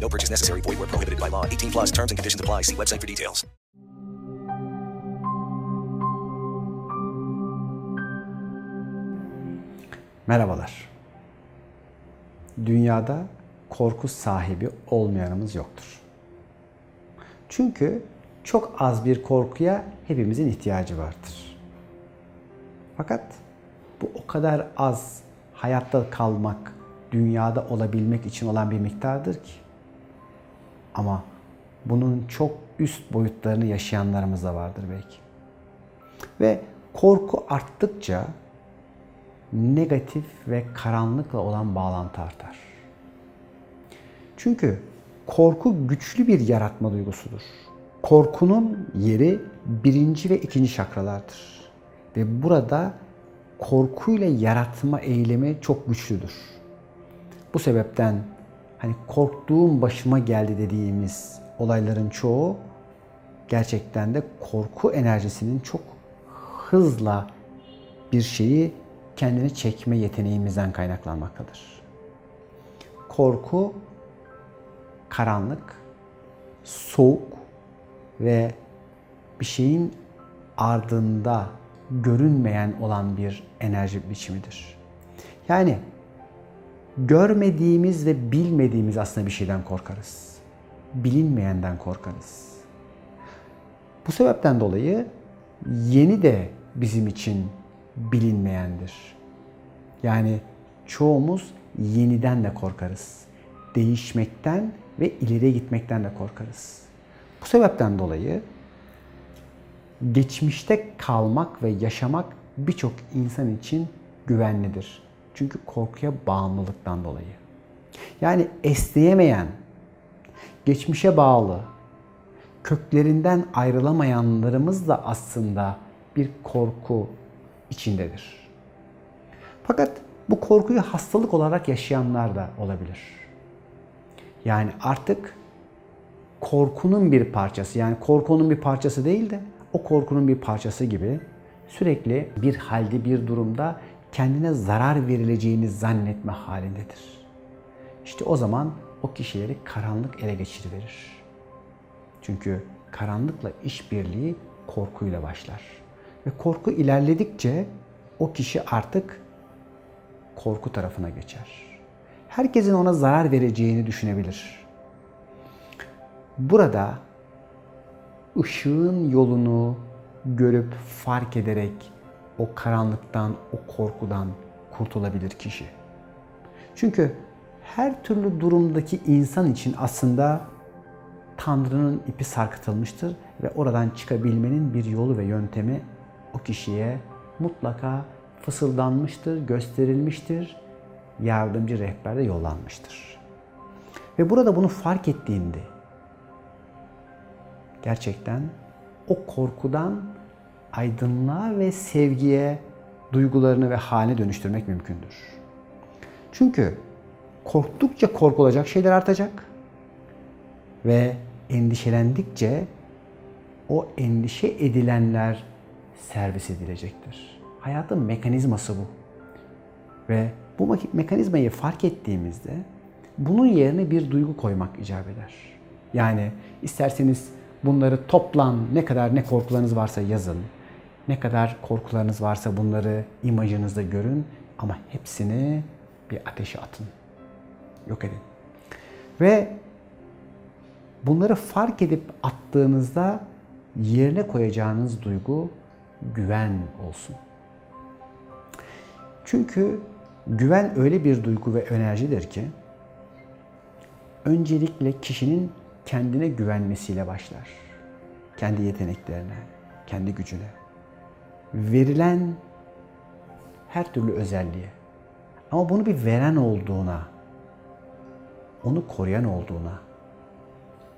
No purchase necessary. Void where prohibited by law. 18+. Terms and conditions apply. See website for details. Merhabalar. Dünyada korku sahibi olmayanımız yoktur. Çünkü çok az bir korkuya hepimizin ihtiyacı vardır. Fakat bu o kadar az hayatta kalmak, dünyada olabilmek için olan bir miktardır ki. Ama bunun çok üst boyutlarını yaşayanlarımız da vardır belki. Ve korku arttıkça negatif ve karanlıkla olan bağlantı artar. Çünkü korku güçlü bir yaratma duygusudur. Korkunun yeri 1. ve 2. çakralardır. Ve burada korkuyla yaratma eylemi çok güçlüdür. Bu sebepten hani korktuğum başıma geldi dediğimiz olayların çoğu gerçekten de korku enerjisinin çok hızla bir şeyi kendini çekme yeteneğimizden kaynaklanmaktadır. Korku karanlık, soğuk ve bir şeyin ardında görünmeyen olan bir enerji biçimidir. Yani görmediğimiz ve bilmediğimiz aslında bir şeyden korkarız. Bilinmeyenden korkarız. Bu sebepten dolayı yeni de bizim için bilinmeyendir. Yani çoğumuz yeniden de korkarız. Değişmekten ve ileriye gitmekten de korkarız. Bu sebepten dolayı geçmişte kalmak ve yaşamak birçok insan için güvenlidir. Çünkü korkuya bağımlılıktan dolayı. Yani esneyemeyen, geçmişe bağlı, köklerinden ayrılamayanlarımız da aslında bir korku içindedir. Fakat bu korkuyu hastalık olarak yaşayanlar da olabilir. Yani artık korkunun bir parçası, yani korkunun bir parçası değil de o korkunun bir parçası gibi sürekli bir halde, bir durumda kendine zarar verileceğini zannetme halindedir. İşte o zaman o kişileri karanlık ele geçiriverir. Çünkü karanlıkla işbirliği korkuyla başlar. Ve korku ilerledikçe o kişi artık korku tarafına geçer. Herkesin ona zarar vereceğini düşünebilir. Burada ışığın yolunu görüp fark ederek o karanlıktan, o korkudan kurtulabilir kişi. Çünkü her türlü durumdaki insan için aslında Tanrı'nın ipi sarkıtılmıştır ve oradan çıkabilmenin bir yolu ve yöntemi o kişiye mutlaka fısıldanmıştır, gösterilmiştir, yardımcı rehber de yollanmıştır. Ve burada bunu fark ettiğinde gerçekten o korkudan aydınlığa ve sevgiye duygularını ve haline dönüştürmek mümkündür. Çünkü korktukça korkulacak şeyler artacak ve endişelendikçe o endişe edilenler servis edilecektir. Hayatın mekanizması bu. Ve bu mekanizmayı fark ettiğimizde bunun yerine bir duygu koymak icap eder. Yani isterseniz bunları toplan, ne kadar ne korkularınız varsa yazın. Ne kadar korkularınız varsa bunları imajınızda görün ama hepsini bir ateşe atın. Yok edin. Ve Bunları fark edip attığınızda yerine koyacağınız duygu güven olsun. Çünkü güven öyle bir duygu ve enerjidir ki öncelikle kişinin kendine güvenmesiyle başlar. Kendi yeteneklerine, kendi gücüne, verilen her türlü özelliğe. Ama bunu bir veren olduğuna, onu koruyan olduğuna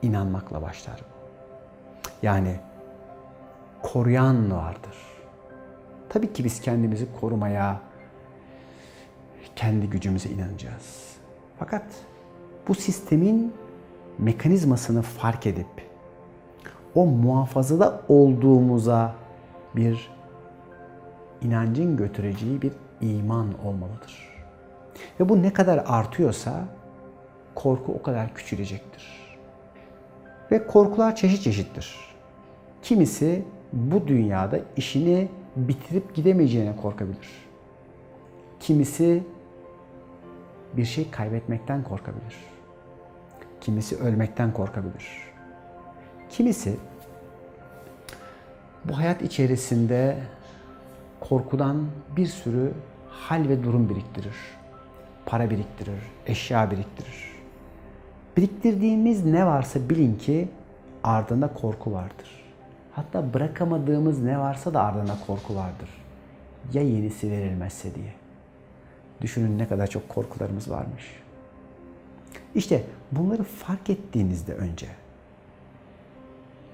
inanmakla başlar. Yani koruyan vardır. Tabii ki biz kendimizi korumaya, kendi gücümüze inanacağız. Fakat bu sistemin mekanizmasını fark edip o muhafazada olduğumuza bir inancın götüreceği bir iman olmalıdır. Ve bu ne kadar artıyorsa korku o kadar küçülecektir. Ve korkular çeşit çeşittir. Kimisi bu dünyada işini bitirip gidemeyeceğine korkabilir. Kimisi bir şey kaybetmekten korkabilir. Kimisi ölmekten korkabilir. Kimisi bu hayat içerisinde korkudan bir sürü hal ve durum biriktirir. Para biriktirir, eşya biriktirir. Biriktirdiğimiz ne varsa bilin ki ardında korku vardır. Hatta bırakamadığımız ne varsa da ardında korku vardır. Ya yenisi verilmezse diye. Düşünün ne kadar çok korkularımız varmış. İşte bunları fark ettiğinizde önce,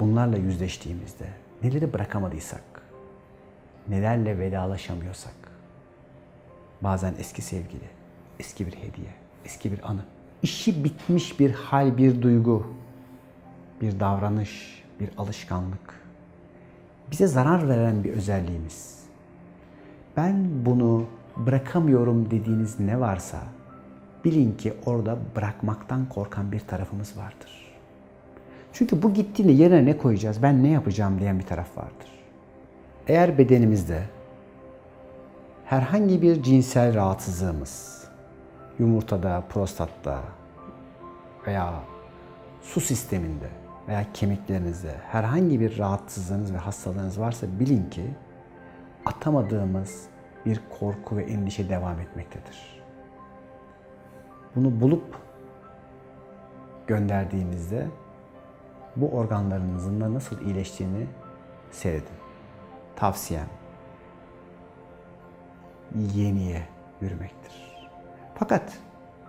bunlarla yüzleştiğimizde, neleri bırakamadıysak, nelerle vedalaşamıyorsak, bazen eski sevgili, eski bir hediye, eski bir anı, işi bitmiş bir hal, bir duygu, bir davranış, bir alışkanlık, bize zarar veren bir özelliğimiz. Ben bunu bırakamıyorum dediğiniz ne varsa, bilin ki orada bırakmaktan korkan bir tarafımız vardır. Çünkü bu gittiğinde yerine ne koyacağız, ben ne yapacağım diyen bir taraf vardır. Eğer bedenimizde herhangi bir cinsel rahatsızlığımız, yumurtada, prostatta veya su sisteminde veya kemiklerinizde herhangi bir rahatsızlığınız ve hastalığınız varsa bilin ki atamadığımız bir korku ve endişe devam etmektedir. Bunu bulup gönderdiğinizde bu organlarınızın da nasıl iyileştiğini seyredin. Tavsiyem yeniye yürümektir. Fakat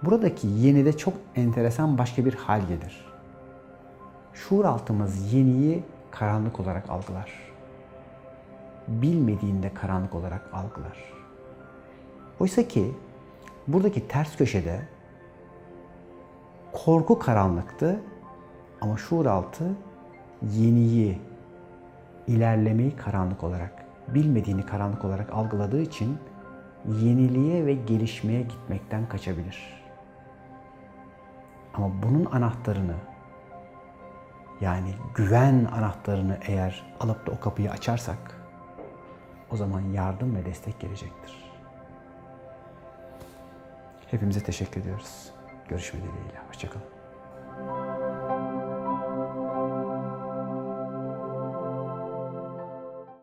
buradaki yenide çok enteresan başka bir hal gelir. Şuuraltımız yeniyi karanlık olarak algılar. Bilmediğinde karanlık olarak algılar. Oysa ki buradaki ters köşede korku karanlıktı ama şuuraltı yeniyi, ilerlemeyi karanlık olarak, bilmediğini karanlık olarak algıladığı için yeniliğe ve gelişmeye gitmekten kaçabilir. Ama bunun anahtarını, yani güven anahtarını eğer alıp da o kapıyı açarsak, o zaman yardım ve destek gelecektir. Hepimize teşekkür ediyoruz. Görüşmek dileğiyle. Hoşça kalın.